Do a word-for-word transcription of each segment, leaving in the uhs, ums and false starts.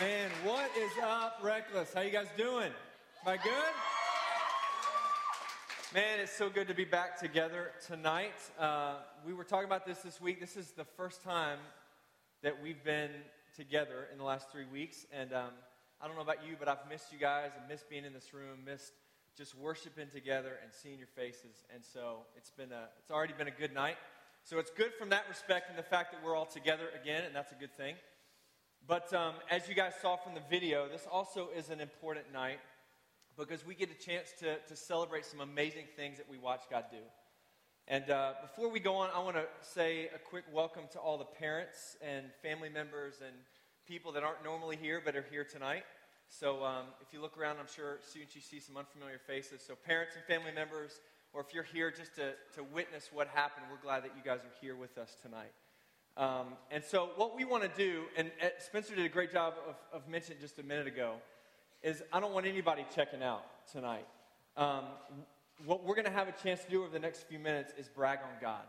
Man, what is up, Reckless? How you guys doing? Am I good? Man, it's so good to be back together tonight. Uh, we were talking about this this week. This is the first time that we've been together in the last three weeks. And um, I don't know about you, but I've missed you guys. I've missed being in this room, missed just worshiping together and seeing your faces. And so it's been a, it's already been a good night. So it's good from that respect and the fact that we're all together again, and that's a good thing. But um, as you guys saw from the video, this also is an important night because we get a chance to, to celebrate some amazing things that we watch God do. And uh, before we go on, I want to say a quick welcome to all the parents and family members and people that aren't normally here but are here tonight. So um, if you look around, I'm sure soon you see some unfamiliar faces. So parents and family members, or if you're here just to, to witness what happened, we're glad that you guys are here with us tonight. Um, and so what we want to do, and Spencer did a great job of, of mentioning just a minute ago, is I don't want anybody checking out tonight. Um, what we're going to have a chance to do over the next few minutes is brag on God.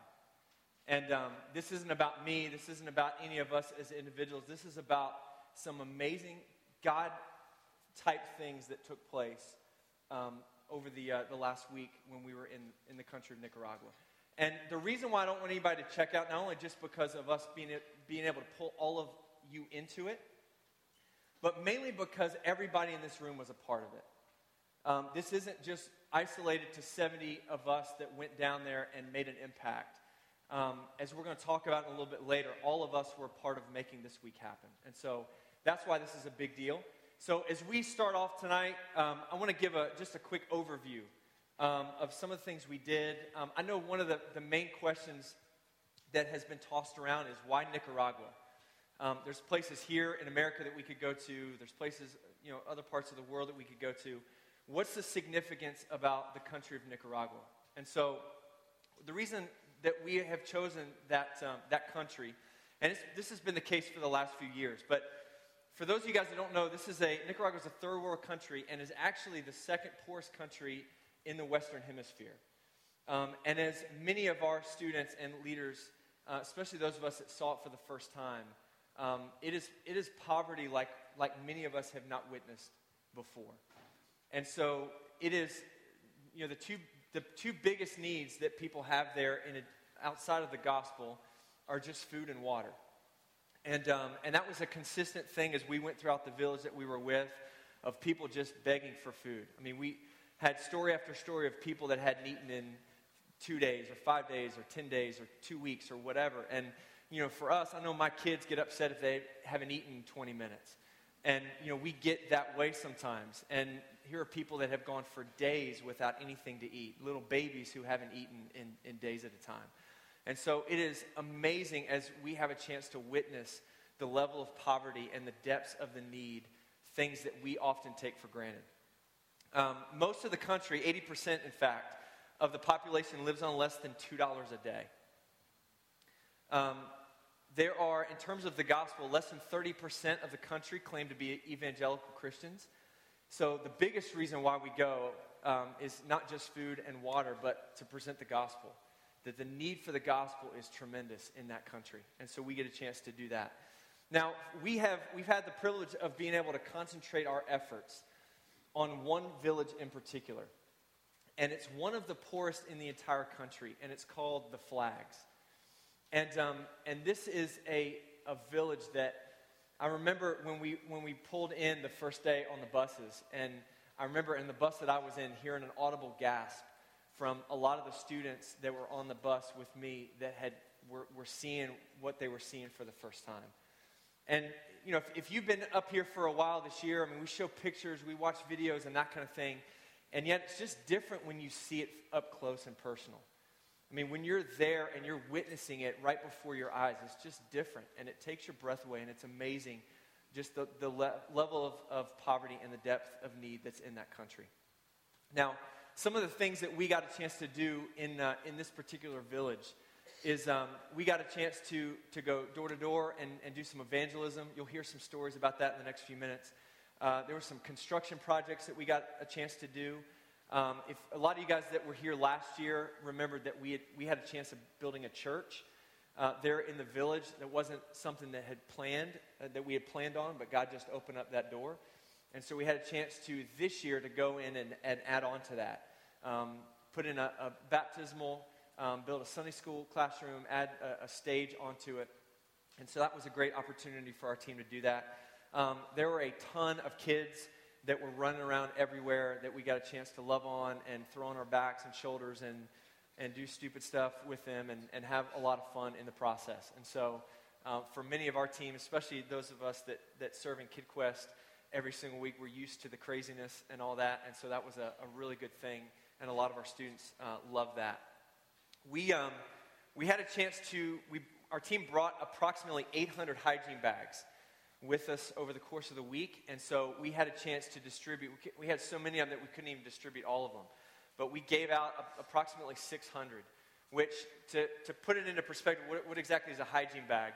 And um, this isn't about me. This isn't about any of us as individuals. This is about some amazing God-type things that took place um, over the uh, the last week when we were in, in the country of Nicaragua. And the reason why I don't want anybody to check out, not only just because of us being being able to pull all of you into it, but mainly because everybody in this room was a part of it. Um, this isn't just isolated to seventy of us that went down there and made an impact. Um, as we're going to talk about in a little bit later, all of us were part of making this week happen. And so that's why this is a big deal. So as we start off tonight, um, I want to give a just a quick overview Um, of some of the things we did. Um, I know one of the, the main questions that has been tossed around is why Nicaragua? Um, there's places here in America that we could go to. There's places, you know, other parts of the world that we could go to. What's the significance about the country of Nicaragua? And so the reason that we have chosen that, um, that country, and it's, this has been the case for the last few years, but for those of you guys that don't know, this is a, Nicaragua is a third world country and is actually the second poorest country in the Western Hemisphere. Um, and as many of our students and leaders, uh, especially those of us that saw it for the first time, um, it is it is poverty like, like many of us have not witnessed before. And so it is, you know, the two the two biggest needs that people have there in a, outside of the gospel are just food and water. And um, and that was a consistent thing as we went throughout the village that we were with, of people just begging for food. I mean, we had story after story of people that hadn't eaten in two days or five days or ten days or two weeks or whatever. And, you know, for us, I know my kids get upset if they haven't eaten in twenty minutes. And, you know, we get that way sometimes. And here are people that have gone for days without anything to eat, little babies who haven't eaten in, in days at a time. And so it is amazing as we have a chance to witness the level of poverty and the depths of the need, things that we often take for granted. Um, most of the country, eighty percent in fact, of the population lives on less than two dollars a day. Um, there are, in terms of the gospel, less than thirty percent of the country claim to be evangelical Christians. So the biggest reason why we go um, is not just food and water, but to present the gospel. That the need for the gospel is tremendous in that country. And so we get a chance to do that. Now, we have, we've had the privilege of being able to concentrate our efforts on one village in particular. And it's one of the poorest in the entire country, and it's called The Flags. And um, and this is a, a village that I remember when we when we pulled in the first day on the buses, and I remember in the bus that I was in hearing an audible gasp from a lot of the students that were on the bus with me that had were, were seeing what they were seeing for the first time. And, you know, if, if you've been up here for a while this year, I mean, we show pictures, we watch videos and that kind of thing. And yet it's just different when you see it up close and personal. I mean, when you're there and you're witnessing it right before your eyes, it's just different. And it takes your breath away, and it's amazing just the, the le- level of, of poverty and the depth of need that's in that country. Now, some of the things that we got a chance to do in uh, in this particular village is um, we got a chance to to go door-to-door and, and do some evangelism. You'll hear some stories about that in the next few minutes. Uh, there were some construction projects that we got a chance to do. Um, if a lot of you guys that were here last year remembered that we had, we had a chance of building a church. uh, there in the village that wasn't something that had planned, uh, that we had planned on, but God just opened up that door. And so we had a chance to, this year, to go in and, and add on to that. Um, put in a, a baptismal, um, build a Sunday school classroom, add a, a stage onto it. And so that was a great opportunity for our team to do that. Um, there were a ton of kids that were running around everywhere that we got a chance to love on and throw on our backs and shoulders and and do stupid stuff with them and, and have a lot of fun in the process. And so um, for many of our team, especially those of us that, that serve in KidQuest every single week, we're used to the craziness and all that. And so that was a, a really good thing, and a lot of our students uh, love that. We um, we had a chance to, we our team brought approximately eight hundred hygiene bags with us over the course of the week, and so we had a chance to distribute. We had so many of them that we couldn't even distribute all of them, but we gave out a, approximately six hundred, which, to, to put it into perspective, what, what exactly is a hygiene bag?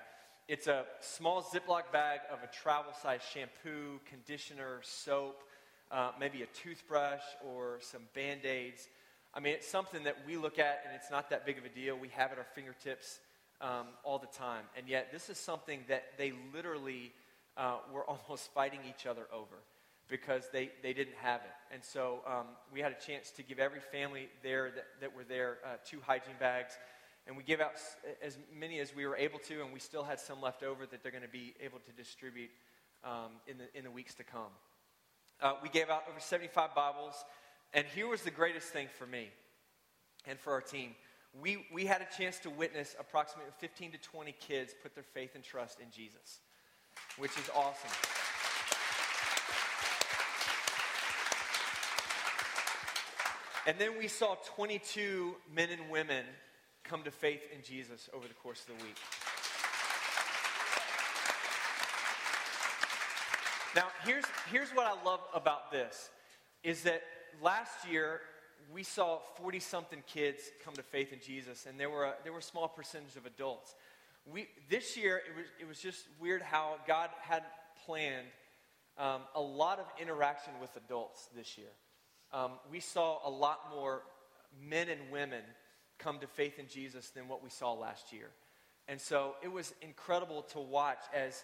It's a small Ziploc bag of a travel-sized shampoo, conditioner, soap, uh, maybe a toothbrush or some Band-Aids. I mean, it's something that we look at, and it's not that big of a deal. We have at our fingertips um, all the time, and yet this is something that they literally... Uh, we're almost fighting each other over because they, they didn't have it. And so um, we had a chance to give every family there that, that were there uh, two hygiene bags. And we gave out s- as many as we were able to, and we still had some left over that they're going to be able to distribute um, in the in the weeks to come. Uh, we gave out over seventy-five Bibles. And here was the greatest thing for me and for our team. We, we had a chance to witness approximately fifteen to twenty kids put their faith and trust in Jesus, which is awesome. And then we saw twenty-two men and women come to faith in Jesus over the course of the week. Now, here's here's what I love about this, is that last year we saw forty-something kids come to faith in Jesus, and there were a, there were a small percentage of adults. We, this year, it was, it was just weird how God had planned um, a lot of interaction with adults this year. Um, we saw a lot more men and women come to faith in Jesus than what we saw last year. And so it was incredible to watch as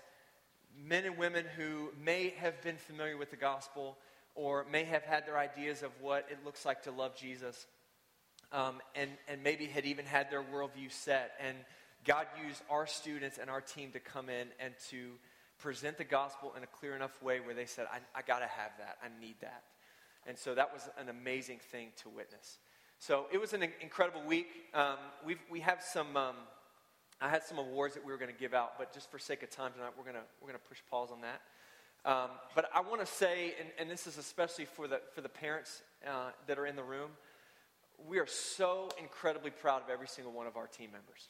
men and women who may have been familiar with the gospel or may have had their ideas of what it looks like to love Jesus um, and, and maybe had even had their worldview set, and God used our students and our team to come in and to present the gospel in a clear enough way where they said, I, I got to have that. I need that. And so that was an amazing thing to witness. So it was an incredible week. Um, we've, we have some, um, I had some awards that we were going to give out, but just for sake of time tonight, we're going to we're going to push pause on that. Um, but I want to say, and, and this is especially for the, for the parents uh, that are in the room, we are so incredibly proud of every single one of our team members.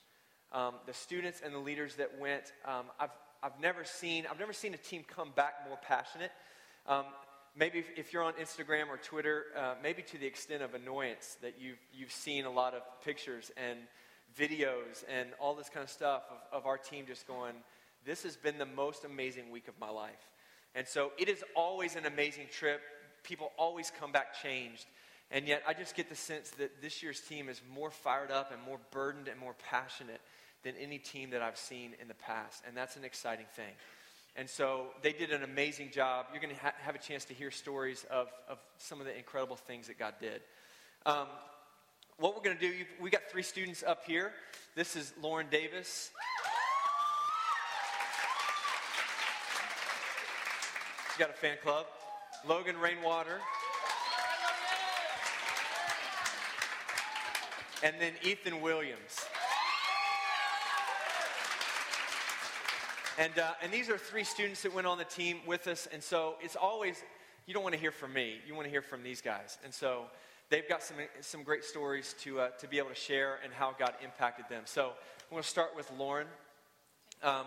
Um, the students and the leaders that went, um, I've I've never seen I've never seen a team come back more passionate. Um, maybe if, if you're on Instagram or Twitter, uh, maybe to the extent of annoyance that you've you've seen a lot of pictures and videos and all this kind of stuff of, of our team just going, this has been the most amazing week of my life. And so it is always an amazing trip. People always come back changed. And yet I just get the sense that this year's team is more fired up and more burdened and more passionate than any team that I've seen in the past. And that's an exciting thing. And so they did an amazing job. You're going to ha- have a chance to hear stories of, of some of the incredible things that God did. Um, what we're going to do, we got three students up here. This is Lauren Davis. She's got a fan club. Logan Rainwater. And then Ethan Williams. And uh, and these are three students that went on the team with us. And so it's always, you don't want to hear from me. You want to hear from these guys. And so they've got some some great stories to uh, to be able to share and how God impacted them. So I'm going to start with Lauren. Um,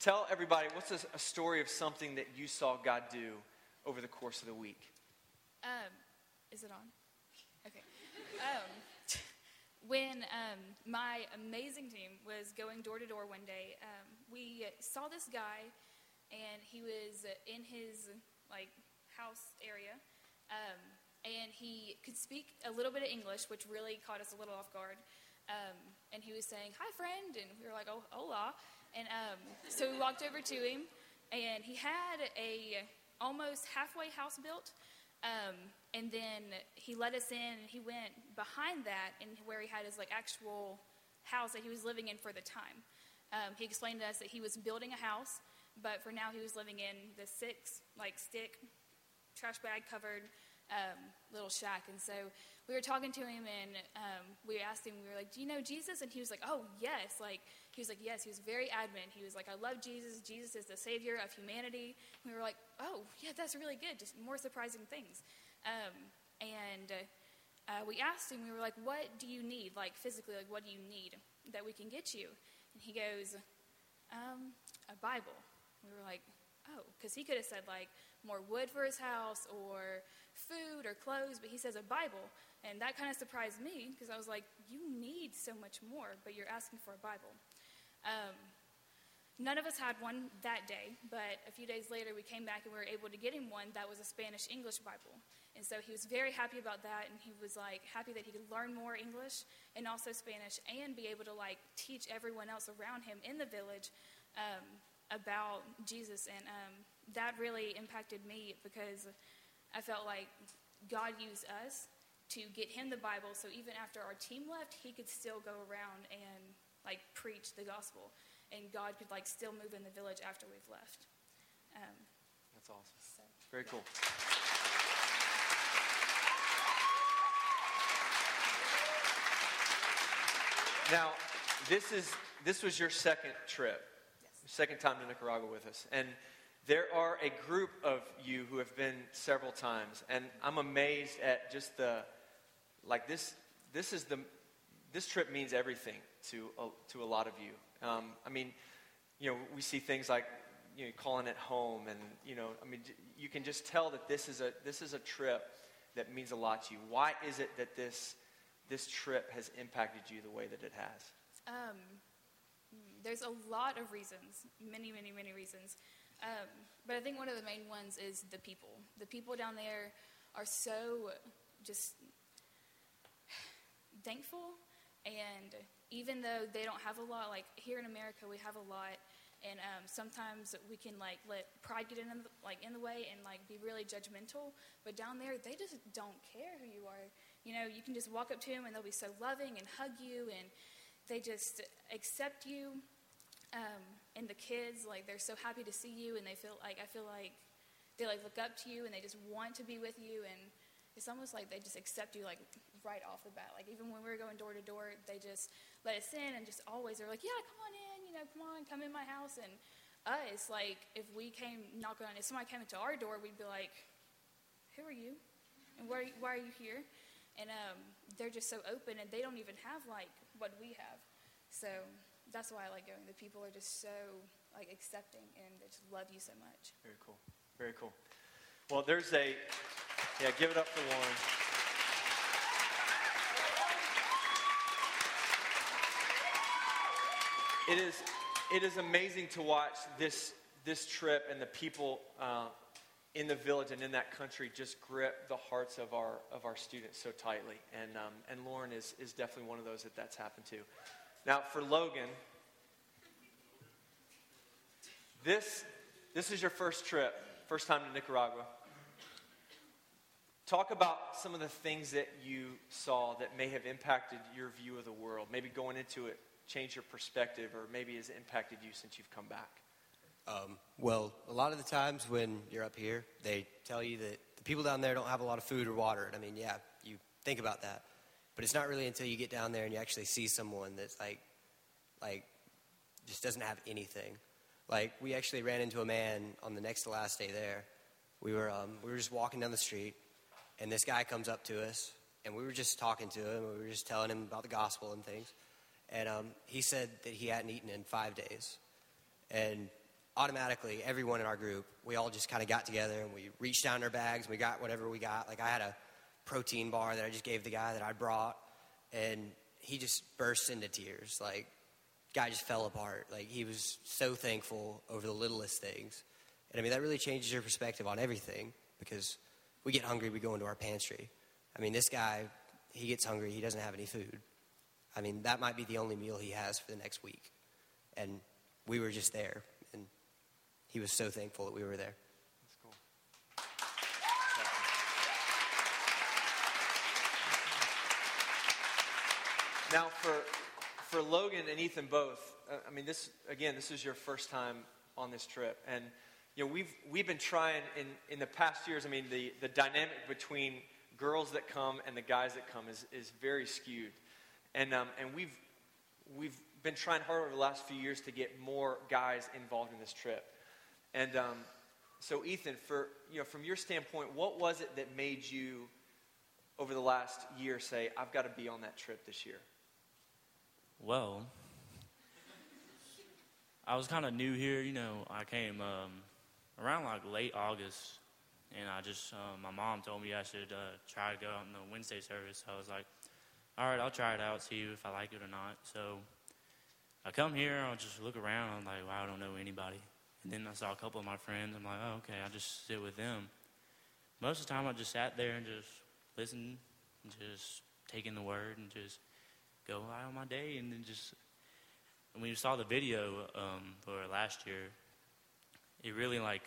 tell everybody, what's a, a story of something that you saw God do over the course of the week? Um, is it on? Okay. Um. When um, my amazing team was going door to door one day, um, we saw this guy, and he was in his like house area, um, and he could speak a little bit of English, which really caught us a little off guard. Um, and he was saying, "Hi, friend," and we were like, "Oh, hola." And um, so we walked over to him, and he had a almost halfway house built, um, and then he let us in, and he went behind that, and where he had his like actual house that he was living in for the time. Um, he explained to us that he was building a house, but for now he was living in the six, like stick, trash bag covered um, little shack. And so we were talking to him, and um, we asked him, we were like, "Do you know Jesus?" And he was like, "Oh, yes." Like, he was like, yes, he was very adamant. He was like, "I love Jesus. Jesus is the savior of humanity." And we were like, "Oh, yeah, that's really good. Just more surprising things." Um, and uh, we asked him, we were like, "What do you need? Like, physically, like, what do you need that we can get you?" And he goes, um, "A Bible." We were like, "Oh," because he could have said, like, more wood for his house or food or clothes, but he says a Bible. And that kind of surprised me, because I was like, you need so much more, but you're asking for a Bible. Um, none of us had one that day, but a few days later we came back and we were able to get him one that was a Spanish-English Bible. And so he was very happy about that, and he was, like, happy that he could learn more English and also Spanish and be able to, like, teach everyone else around him in the village um, about Jesus. And um, that really impacted me, because I felt like God used us to get him the Bible, so even after our team left, he could still go around and, like, preach the gospel, and God could, like, still move in the village after we've left. Um, That's awesome. So, very cool. Now, this is this was your second trip, yes. Second time to Nicaragua with us, and there are a group of you who have been several times, and I'm amazed at just the, like this. This is the this trip means everything to a, to a lot of you. Um, I mean, you know, we see things like you know calling it home, and you know, I mean, you can just tell that this is a this is a trip that means a lot to you. Why is it that this? This trip has impacted you the way that it has? Um, there's a lot of reasons, many, many, many reasons. Um, but I think one of the main ones is the people. The people down there are so just thankful. And even though they don't have a lot, like here in America, we have a lot. And um, sometimes we can like let pride get in the, like in the way and like be really judgmental. But down there, they just don't care who you are. You know, you can just walk up to them and they'll be so loving and hug you, and they just accept you. Um, and the kids, like, they're so happy to see you, and they feel like, I feel like they, like, look up to you, and they just want to be with you, and it's almost like they just accept you, like, right off the bat. Like, even when we were going door to door, they just let us in, and just always they're like, "Yeah, come on in, you know, come on, come in my house." And us, like, if we came knocking on, if somebody came into our door, we'd be like, "Who are you? And why are you, why are you here?" And um, they're just so open, and they don't even have, like, what we have. So that's why I like going. The people are just so, like, accepting, and they just love you so much. Very cool. Very cool. Well, there's a, yeah, give it up for Lauren. It is, it is amazing to watch this, this trip and the people, uh, in the village and in that country, just grip the hearts of our of our students so tightly, and um, and Lauren is is definitely one of those that that's happened to. Now for Logan, this this is your first trip, first time to Nicaragua. Talk about some of the things that you saw that may have impacted your view of the world. Maybe going into it, changed your perspective, or maybe has impacted you since you've come back. Um, well, a lot of the times when you're up here, they tell you that the people down there don't have a lot of food or water. And I mean, yeah, you think about that. But it's not really until you get down there and you actually see someone that's like, like, just doesn't have anything. Like, we actually ran into a man on the next to last day there. We were, um, we were just walking down the street, and this guy comes up to us, and we were just talking to him. We were just telling him about the gospel and things. And um, he said that he hadn't eaten in five days. And automatically, everyone in our group, we all just kind of got together, and we reached down in our bags, and we got whatever we got. Like, I had a protein bar that I just gave the guy that I brought, and he just burst into tears. Like, guy just fell apart. Like, he was so thankful over the littlest things. And, I mean, that really changes your perspective on everything, because we get hungry, we go into our pantry. I mean, this guy, he gets hungry, he doesn't have any food. I mean, that might be the only meal he has for the next week. And we were just there, and he was so thankful that we were there. That's cool. Now, for for Logan and Ethan both, I mean, this again, this is your first time on this trip, and you know, we've we've been trying in, in the past years. I mean, the, the dynamic between girls that come and the guys that come is is very skewed. And um, and we've we've been trying hard over the last few years to get more guys involved in this trip. And um, so, Ethan, for you know, from your standpoint, what was it that made you, over the last year, say, I've got to be on that trip this year? Well, I was kind of new here. You know, I came um, around like late August, and I just uh, my mom told me I should uh, try to go out in the Wednesday service. I was like, all right, I'll try it out, see if I like it or not. So I come here, I'll just look around, I'm like, wow, I don't know anybody. And then I saw a couple of my friends, I'm like, oh, okay, I'll just sit with them. Most of the time I just sat there and just listened and just taking the word and just go out on my day. And then just, when you saw the video um, for last year, it really like,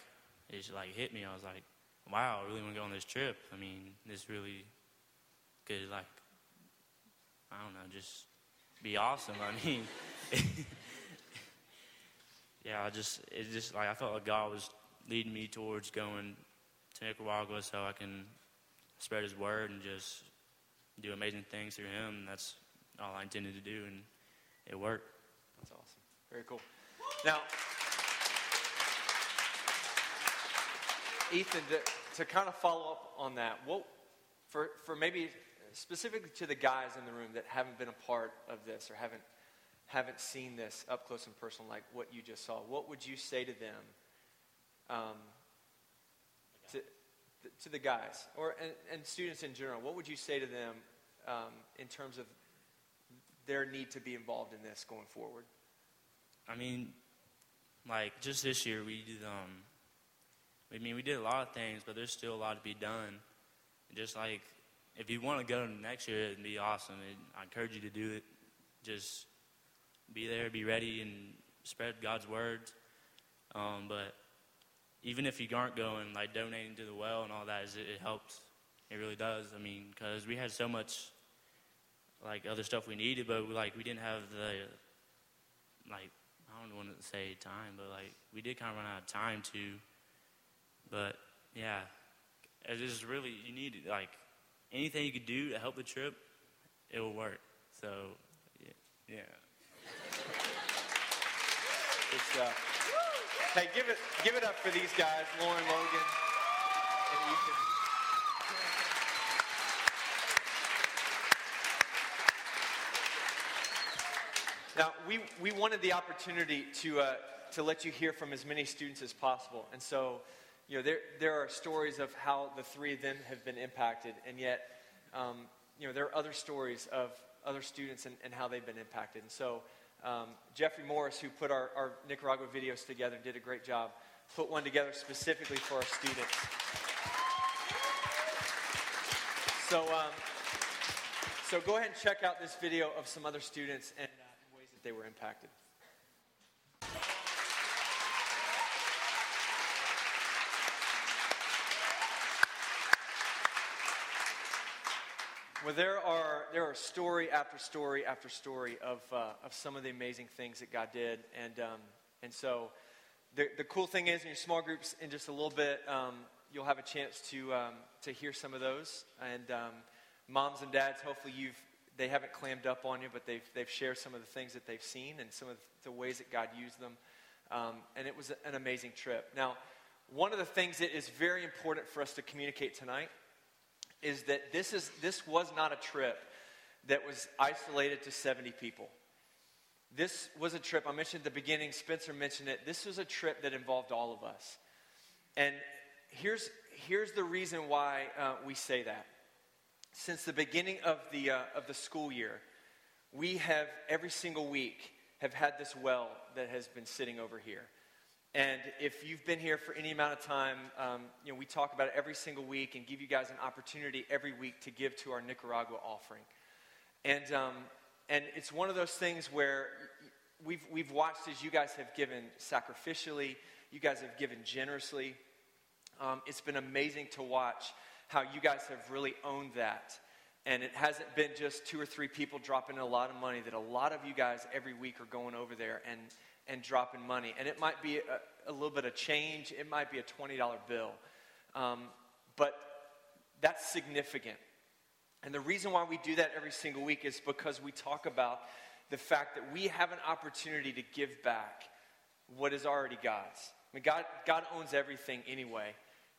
it just like hit me. I was like, wow, I really want to go on this trip. I mean, this really could like, I don't know, just be awesome. I mean, yeah, I just, it just like, I felt like God was leading me towards going to Nicaragua so I can spread his word and just do amazing things through him. And that's all I intended to do, and it worked. That's awesome. Very cool. Now, Ethan, to, to kind of follow up on that, what, for, for maybe, specifically to the guys in the room that haven't been a part of this or haven't haven't seen this up close and personal like what you just saw, what would you say to them, um, to, to the guys or and, and students in general? What would you say to them um, in terms of their need to be involved in this going forward? I mean, like just this year we did, um, I mean, we did a lot of things, but there's still a lot to be done. Just like, if you want to go next year, it'd be awesome. It, I encourage you to do it. Just be there, be ready, and spread God's word. Um, but even if you aren't going, like donating to the well and all that, is, it, it helps. It really does. I mean, because we had so much like other stuff we needed, but we, like we didn't have the like I don't want to say time, but like we did kind of run out of time too. But yeah, it is really you need like. Anything you could do to help the trip, it will work. So, yeah. yeah. It's, uh, hey, give it give it up for these guys, Lauren, Logan, and Ethan. Now, we, we wanted the opportunity to uh, to let you hear from as many students as possible, and so. You know, there there are stories of how the three of them have been impacted, and yet, um, you know, there are other stories of other students and, and how they've been impacted. And so, um, Jeffrey Morris, who put our, our Nicaragua videos together and did a great job, put one together specifically for our students. So, um, so go ahead and check out this video of some other students and uh, ways that they were impacted. Well, there are there are story after story after story of uh, of some of the amazing things that God did, and um, and so the the cool thing is in your small groups in just a little bit um, you'll have a chance to um, to hear some of those, and um, moms and dads, hopefully you've they haven't clammed up on you, but they've they've shared some of the things that they've seen and some of the ways that God used them, um, and it was an amazing trip. Now, one of the things that is very important for us to communicate tonight. Is that this is this was not a trip that was isolated to seventy people. This was a trip, I mentioned at the beginning, Spencer mentioned it, this was a trip that involved all of us. And here's, here's the reason why uh, we say that. Since the beginning of the, uh, of the school year, we have, every single week, have had this well that has been sitting over here. And if you've been here for any amount of time, um, you know, we talk about it every single week and give you guys an opportunity every week to give to our Nicaragua offering. And um, And it's one of those things where we've we've watched as you guys have given sacrificially, you guys have given generously. Um, it's been amazing to watch how you guys have really owned that. And it hasn't been just two or three people dropping a lot of money, that a lot of you guys every week are going over there and, and dropping money. And it might be a, a little bit of change. It might be a twenty dollar bill. Um, but that's significant. And the reason why we do that every single week is because we talk about the fact that we have an opportunity to give back what is already God's. I mean, God, God owns everything anyway.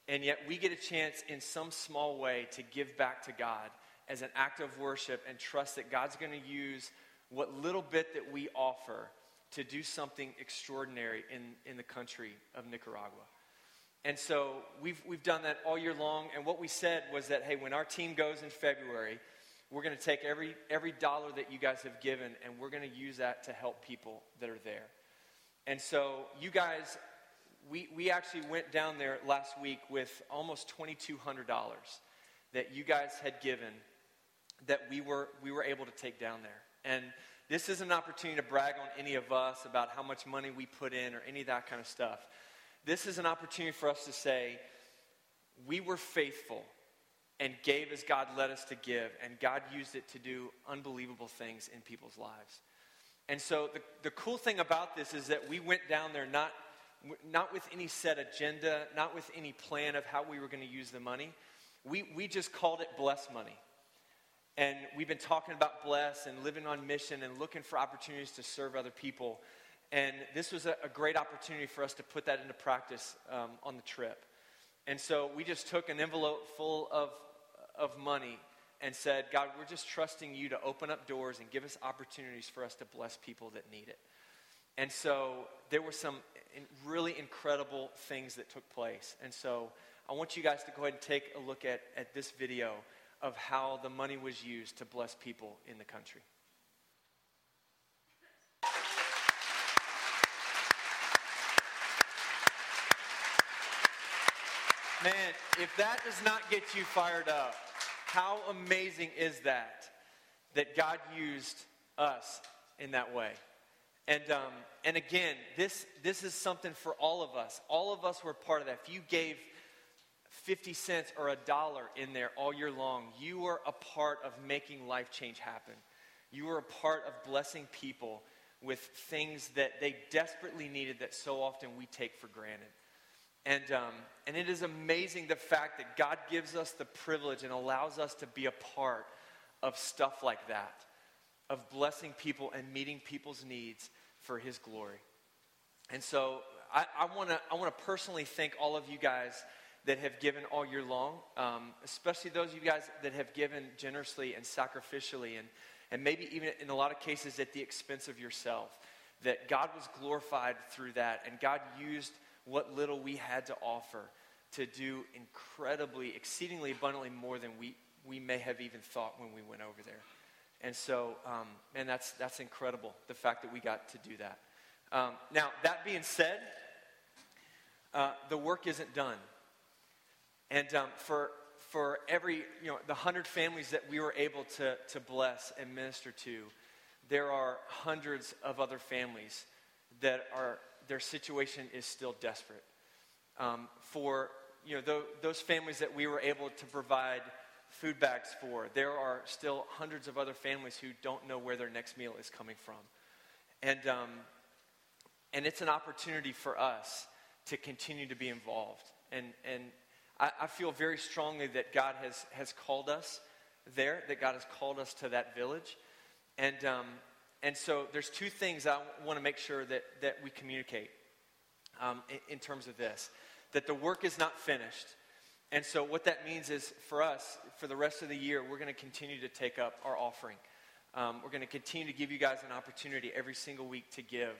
And yet we get a chance in some small way to give back to God as an act of worship and trust that God's going to use what little bit that we offer to do something extraordinary in, in the country of Nicaragua. And so we've we've done that all year long. And what we said was that, hey, when our team goes in February, we're going to take every every dollar that you guys have given, and we're going to use that to help people that are there. And so you guys, we, we actually went down there last week with almost twenty-two hundred dollars that you guys had given that we were we were able to take down there. And this is an opportunity to brag on any of us about how much money we put in or any of that kind of stuff. This is an opportunity for us to say, we were faithful and gave as God led us to give, and God used it to do unbelievable things in people's lives. And so the, the cool thing about this is that we went down there not, not with any set agenda, not with any plan of how we were going to use the money. We we just called it Bless Money. And we've been talking about bless and living on mission and looking for opportunities to serve other people. And this was a, a great opportunity for us to put that into practice um, on the trip. And so we just took an envelope full of, of money and said, God, we're just trusting you to open up doors and give us opportunities for us to bless people that need it. And so there were some really incredible things that took place. And so I want you guys to go ahead and take a look at, at this video of how the money was used to bless people in the country. Man, if that does not get you fired up, how amazing is that, that God used us in that way? And um, and again, this this is something for all of us. All of us were part of that. If you gave fifty cents or a dollar in there all year long, you were a part of making life change happen. You were a part of blessing people with things that they desperately needed that so often we take for granted. And um, and it is amazing the fact that God gives us the privilege and allows us to be a part of stuff like that, of blessing people and meeting people's needs for his glory. And so I, I want to I want to personally thank all of you guys that have given all year long, um, especially those of you guys that have given generously and sacrificially, and, and maybe even in a lot of cases at the expense of yourself, that God was glorified through that, and God used what little we had to offer to do incredibly, exceedingly abundantly more than we, we may have even thought when we went over there. And so, um, man, that's, that's incredible, the fact that we got to do that. Um, now, that being said, uh, the work isn't done. And um, for for every, you know, the hundred families that we were able to, to bless and minister to, there are hundreds of other families that are, their situation is still desperate. Um, for, you know, th- those families that we were able to provide food bags for, there are still hundreds of other families who don't know where their next meal is coming from. And um, and it's an opportunity for us to continue to be involved. And, and I, I feel very strongly that God has, has called us there, that God has called us to that village. And um, and so there's two things I want to make sure that, that we communicate um, in, in terms of this, that the work is not finished. And so what that means is for us, for the rest of the year, we're going to continue to take up our offering. Um, we're going to continue to give you guys an opportunity every single week to give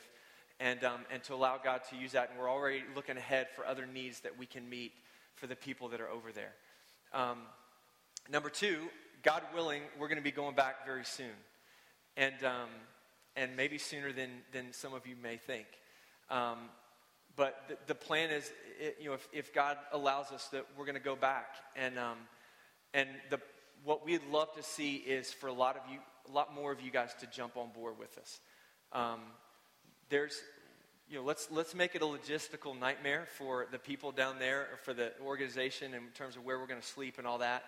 and um, and to allow God to use that. And we're already looking ahead for other needs that we can meet for the people that are over there. Um, number two, God willing, we're going to be going back very soon. And um, and maybe sooner than, than some of you may think. Um, but the, the plan is, it, you know, if, if God allows us, that we're going to go back. And um, and the what we'd love to see is for a lot of you, a lot more of you guys to jump on board with us. Um, there's, you know, let's let's make it a logistical nightmare for the people down there, or for the organization in terms of where we're going to sleep and all that.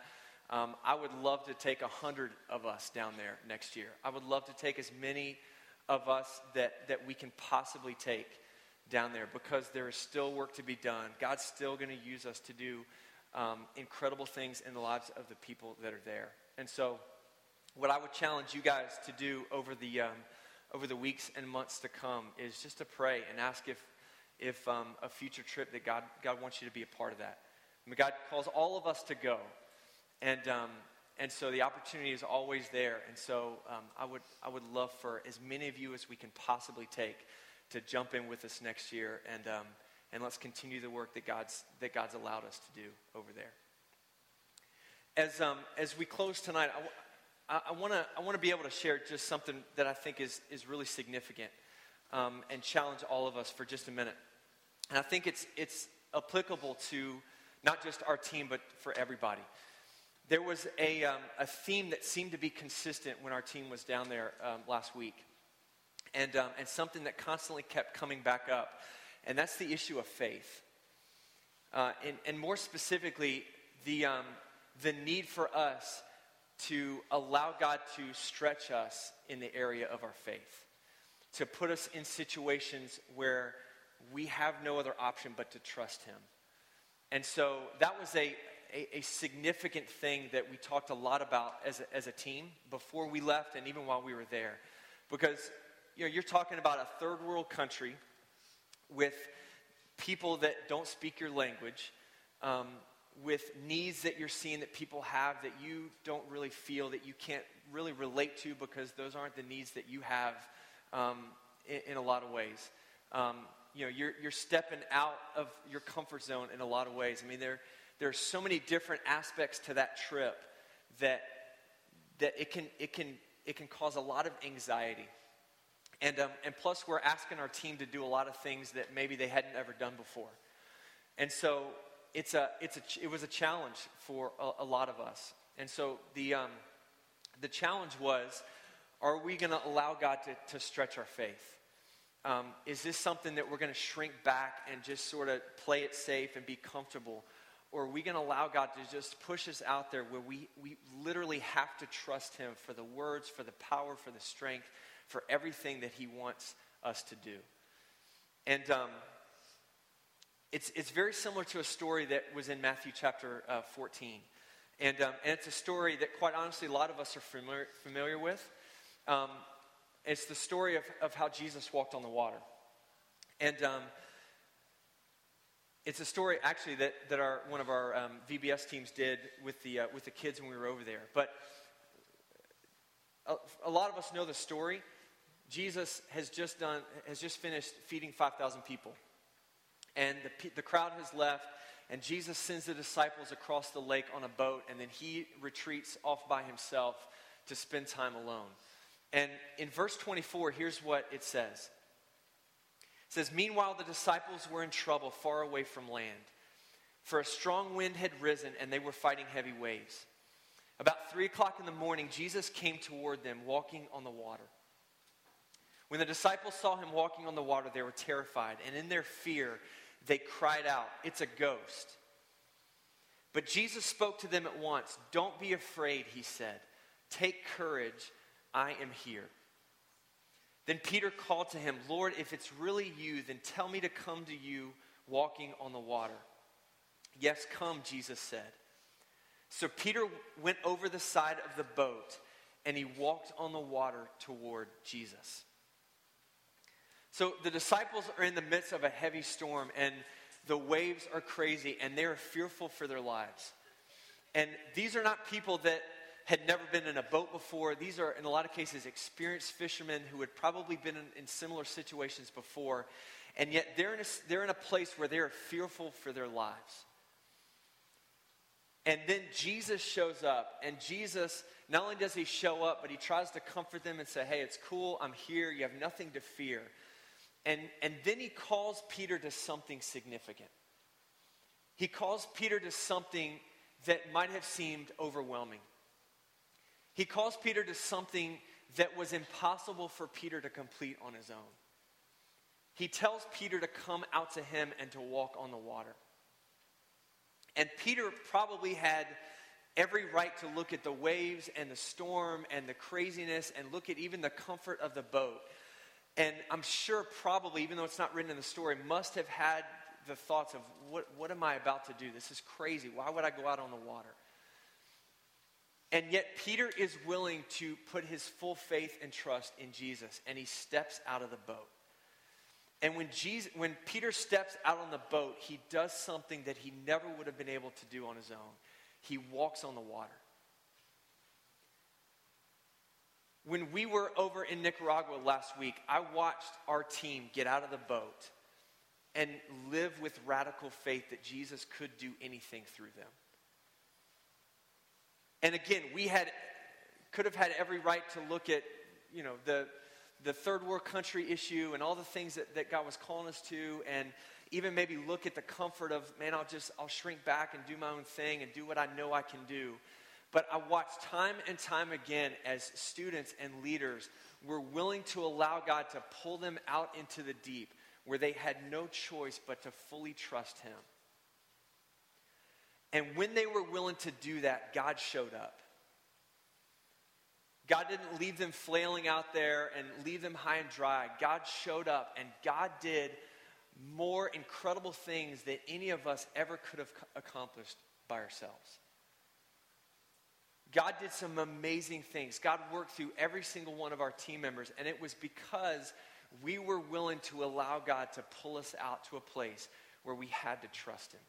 Um, I would love to take a hundred of us down there next year. I would love to take as many of us that, that we can possibly take down there, because there is still work to be done. God's still going to use us to do um, incredible things in the lives of the people that are there. And so what I would challenge you guys to do over the um, over the weeks and months to come is just to pray and ask if if um, a future trip that God God wants you to be a part of that. I mean, God calls all of us to go. And um, and so the opportunity is always there. And so um, I would I would love for as many of you as we can possibly take to jump in with us next year, and um, and let's continue the work that God's that God's allowed us to do over there. As um as we close tonight, I want to I want to be able to share just something that I think is is really significant, um, and challenge all of us for just a minute. And I think it's it's applicable to not just our team, but for everybody. There was a, um, a theme that seemed to be consistent when our team was down there um, last week, and um, and something that constantly kept coming back up, and that's the issue of faith, uh, and and more specifically the um, the need for us to allow God to stretch us in the area of our faith, to put us in situations where we have no other option but to trust Him. And so that was a A, a significant thing that we talked a lot about as a, as a team before we left, and even while we were there, because you know you're talking about a third world country with people that don't speak your language, um, with needs that you're seeing that people have that you don't really feel, that you can't really relate to, because those aren't the needs that you have um, in, in a lot of ways. Um, you know, you're you're stepping out of your comfort zone in a lot of ways. I mean, there. There are so many different aspects to that trip that that it can it can it can cause a lot of anxiety, and um, and plus we're asking our team to do a lot of things that maybe they hadn't ever done before, and so it's a it's a it was a challenge for a, a lot of us. And so the um, the challenge was, are we going to allow God to, to stretch our faith? Um, is this something that we're going to shrink back and just sort of play it safe and be comfortable? Or are we going to allow God to just push us out there where we, we literally have to trust Him for the words, for the power, for the strength, for everything that He wants us to do? And um, it's it's very similar to a story that was in Matthew chapter uh, fourteen. And, um, and it's a story that, quite honestly, a lot of us are familiar, familiar with. Um, it's the story of, of how Jesus walked on the water. And Um, It's a story, actually, that, that our one of our um, V B S teams did with the uh, with the kids when we were over there. But a, a lot of us know the story. Jesus has just done has just finished feeding five thousand people, and the the crowd has left, and Jesus sends the disciples across the lake on a boat, and then He retreats off by Himself to spend time alone. And in verse twenty-four, here's what it says. It says, "Meanwhile, the disciples were in trouble far away from land, for a strong wind had risen, and they were fighting heavy waves. About three o'clock in the morning, Jesus came toward them, walking on the water. When the disciples saw Him walking on the water, they were terrified, and in their fear, they cried out, 'It's a ghost.' But Jesus spoke to them at once. 'Don't be afraid,' He said. 'Take courage, I am here.' Then Peter called to Him, 'Lord, if it's really You, then tell me to come to You walking on the water.' 'Yes, come,' Jesus said. So Peter went over the side of the boat, and he walked on the water toward Jesus." So the disciples are in the midst of a heavy storm, and the waves are crazy, and they are fearful for their lives. And these are not people that had never been in a boat before. These are, in a lot of cases, experienced fishermen who had probably been in, in similar situations before, and yet they're in a, they're in a place where they're fearful for their lives. And then Jesus shows up, and Jesus, not only does He show up, but He tries to comfort them and say, "Hey, it's cool, I'm here, you have nothing to fear." And, and then He calls Peter to something significant. He calls Peter to something that might have seemed overwhelming. He calls Peter to something that was impossible for Peter to complete on his own. He tells Peter to come out to him and to walk on the water. And Peter probably had every right to look at the waves and the storm and the craziness and look at even the comfort of the boat. And I'm sure probably, even though it's not written in the story, must have had the thoughts of, what, what am I about to do? This is crazy. Why would I go out on the water? And yet Peter is willing to put his full faith and trust in Jesus, and he steps out of the boat. And when Jesus, when Peter steps out on the boat, he does something that he never would have been able to do on his own. He walks on the water. When we were over in Nicaragua last week, I watched our team get out of the boat and live with radical faith that Jesus could do anything through them. And again, we had could have had every right to look at, you know, the the third world country issue and all the things that, that God was calling us to, and even maybe look at the comfort of, man, I'll just, I'll shrink back and do my own thing and do what I know I can do. But I watched time and time again as students and leaders were willing to allow God to pull them out into the deep where they had no choice but to fully trust him. And when they were willing to do that, God showed up. God didn't leave them flailing out there and leave them high and dry. God showed up, and God did more incredible things than any of us ever could have accomplished by ourselves. God did some amazing things. God worked through every single one of our team members, and it was because we were willing to allow God to pull us out to a place where we had to trust him.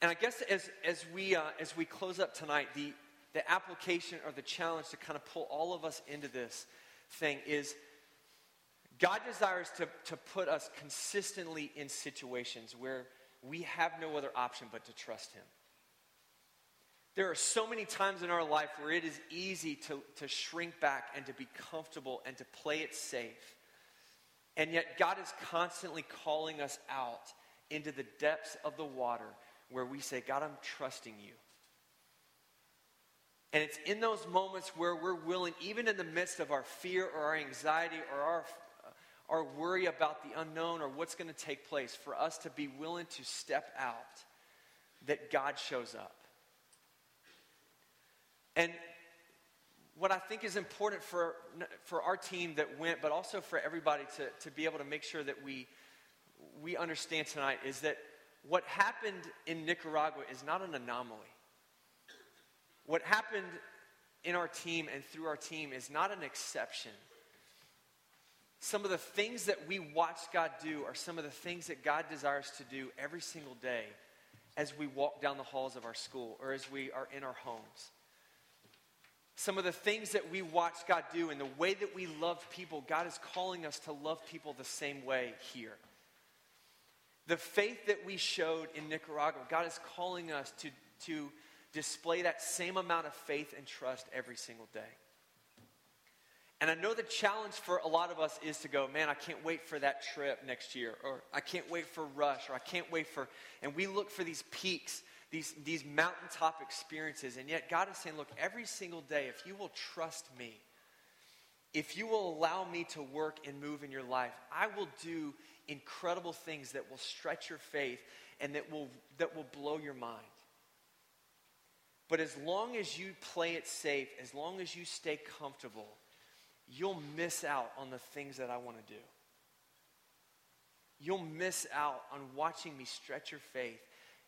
And I guess as as we uh, as we close up tonight, the the application or the challenge to kind of pull all of us into this thing is God desires to, to put us consistently in situations where we have no other option but to trust him. There are so many times in our life where it is easy to, to shrink back and to be comfortable and to play it safe. And yet God is constantly calling us out into the depths of the water where we say, God, I'm trusting you. And it's in those moments where we're willing, even in the midst of our fear or our anxiety or our, our worry about the unknown or what's going to take place, for us to be willing to step out, that God shows up. And what I think is important for, for our team that went, but also for everybody to, to be able to make sure that we, we understand tonight, is that what happened in Nicaragua is not an anomaly. What happened in our team and through our team is not an exception. Some of the things that we watched God do are some of the things that God desires to do every single day as we walk down the halls of our school or as we are in our homes. Some of the things that we watched God do and the way that we love people, God is calling us to love people the same way here. The faith that we showed in Nicaragua, God is calling us to, to display that same amount of faith and trust every single day. And I know the challenge for a lot of us is to go, man, I can't wait for that trip next year, or I can't wait for Rush, or I can't wait for, and we look for these peaks, these, these mountaintop experiences, and yet God is saying, look, every single day, if you will trust me, if you will allow me to work and move in your life, I will do incredible things that will stretch your faith and that will that will blow your mind. But as long as you play it safe, as long as you stay comfortable, you'll miss out on the things that I want to do. You'll miss out on watching me stretch your faith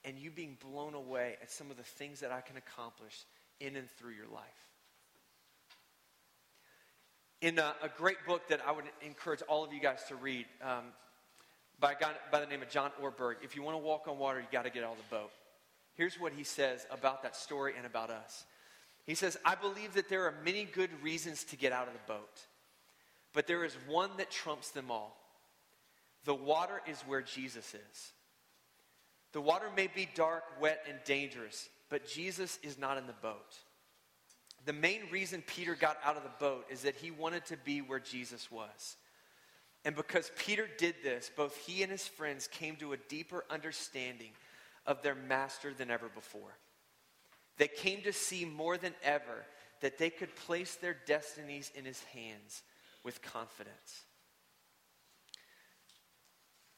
and you being blown away at some of the things that I can accomplish in and through your life. In a, a great book that I would encourage all of you guys to read, um, by a guy by the name of John Orberg, if you want to walk on water, you got to get out of the boat. Here's what he says about that story and about us. He says, I believe that there are many good reasons to get out of the boat, but there is one that trumps them all. The water is where Jesus is. The water may be dark, wet, and dangerous, but Jesus is not in the boat. The main reason Peter got out of the boat is that he wanted to be where Jesus was. And because Peter did this, both he and his friends came to a deeper understanding of their master than ever before. They came to see more than ever that they could place their destinies in his hands with confidence.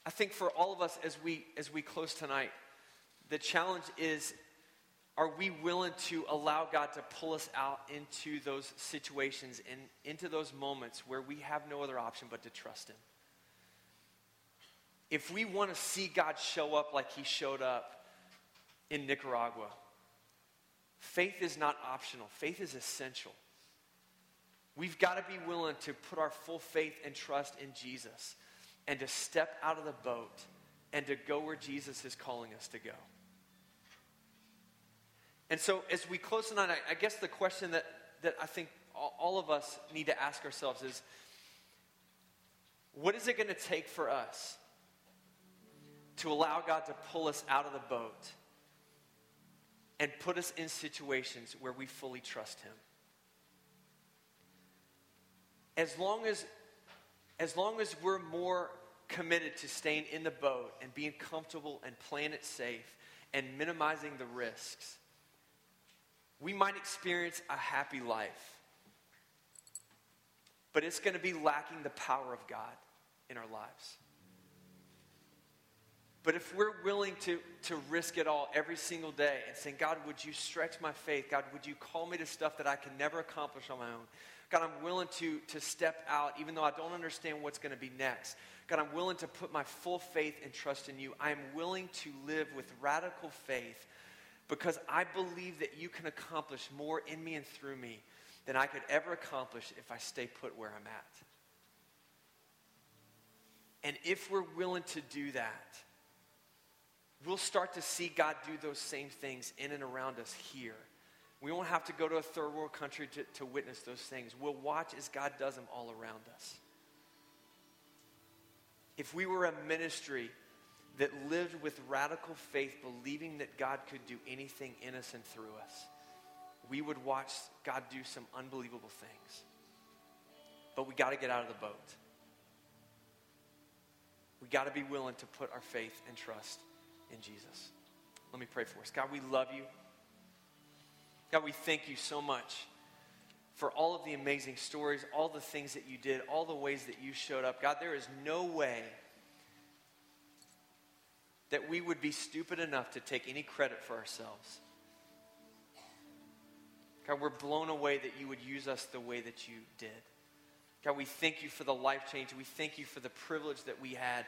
I think for all of us as we as we close tonight, the challenge is, are we willing to allow God to pull us out into those situations and into those moments where we have no other option but to trust him? If we want to see God show up like he showed up in Nicaragua, faith is not optional. Faith is essential. We've got to be willing to put our full faith and trust in Jesus and to step out of the boat and to go where Jesus is calling us to go. And so as we close tonight, I, I guess the question that, that I think all, all of us need to ask ourselves is, what is it going to take for us to allow God to pull us out of the boat and put us in situations where we fully trust him? As long as, as long as we're more committed to staying in the boat and being comfortable and playing it safe and minimizing the risks, we might experience a happy life, but it's going to be lacking the power of God in our lives. But if we're willing to, to risk it all every single day and saying, God, would you stretch my faith? God, would you call me to stuff that I can never accomplish on my own? God, I'm willing to, to step out even though I don't understand what's going to be next. God, I'm willing to put my full faith and trust in you. I am willing to live with radical faith because I believe that you can accomplish more in me and through me than I could ever accomplish if I stay put where I'm at. And if we're willing to do that, we'll start to see God do those same things in and around us here. We won't have to go to a third world country to, to witness those things. We'll watch as God does them all around us. If we were a ministry that lived with radical faith, believing that God could do anything in us and through us, we would watch God do some unbelievable things. But we got to get out of the boat. We got to be willing to put our faith and trust in Jesus. Let me pray for us. God, we love you. God, we thank you so much for all of the amazing stories, all the things that you did, all the ways that you showed up. God, there is no way that we would be stupid enough to take any credit for ourselves. God, we're blown away that you would use us the way that you did. God, we thank you for the life change. We thank you for the privilege that we had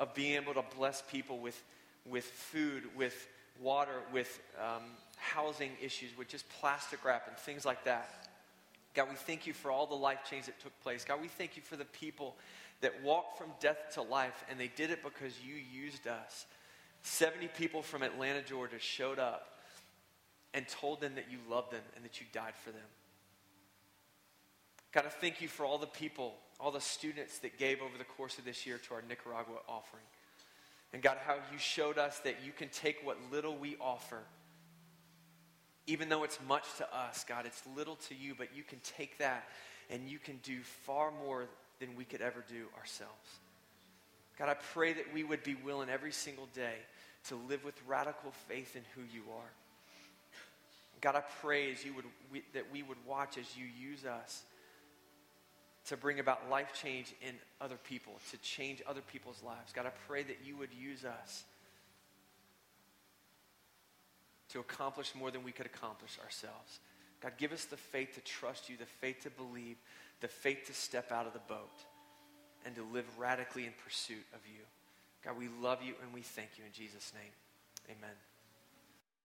of being able to bless people with with food, with water, with um, housing issues, with just plastic wrap and things like that. God, we thank you for all the life change that took place. God, we thank you for the people that walked from death to life, and they did it because you used us. seventy people from Atlanta, Georgia showed up and told them that you loved them and that you died for them. God, I thank you for all the people, all the students that gave over the course of this year to our Nicaragua offering. And God, how you showed us that you can take what little we offer, even though it's much to us, God, it's little to you, but you can take that and you can do far more than we could ever do ourselves. God, I pray that we would be willing every single day to live with radical faith in who you are. God, I pray as you would, we, that we would watch as you use us to bring about life change in other people, to change other people's lives. God, I pray that you would use us to accomplish more than we could accomplish ourselves. God, give us the faith to trust you, the faith to believe, the faith to step out of the boat and to live radically in pursuit of you. God, we love you and we thank you in Jesus' name. Amen.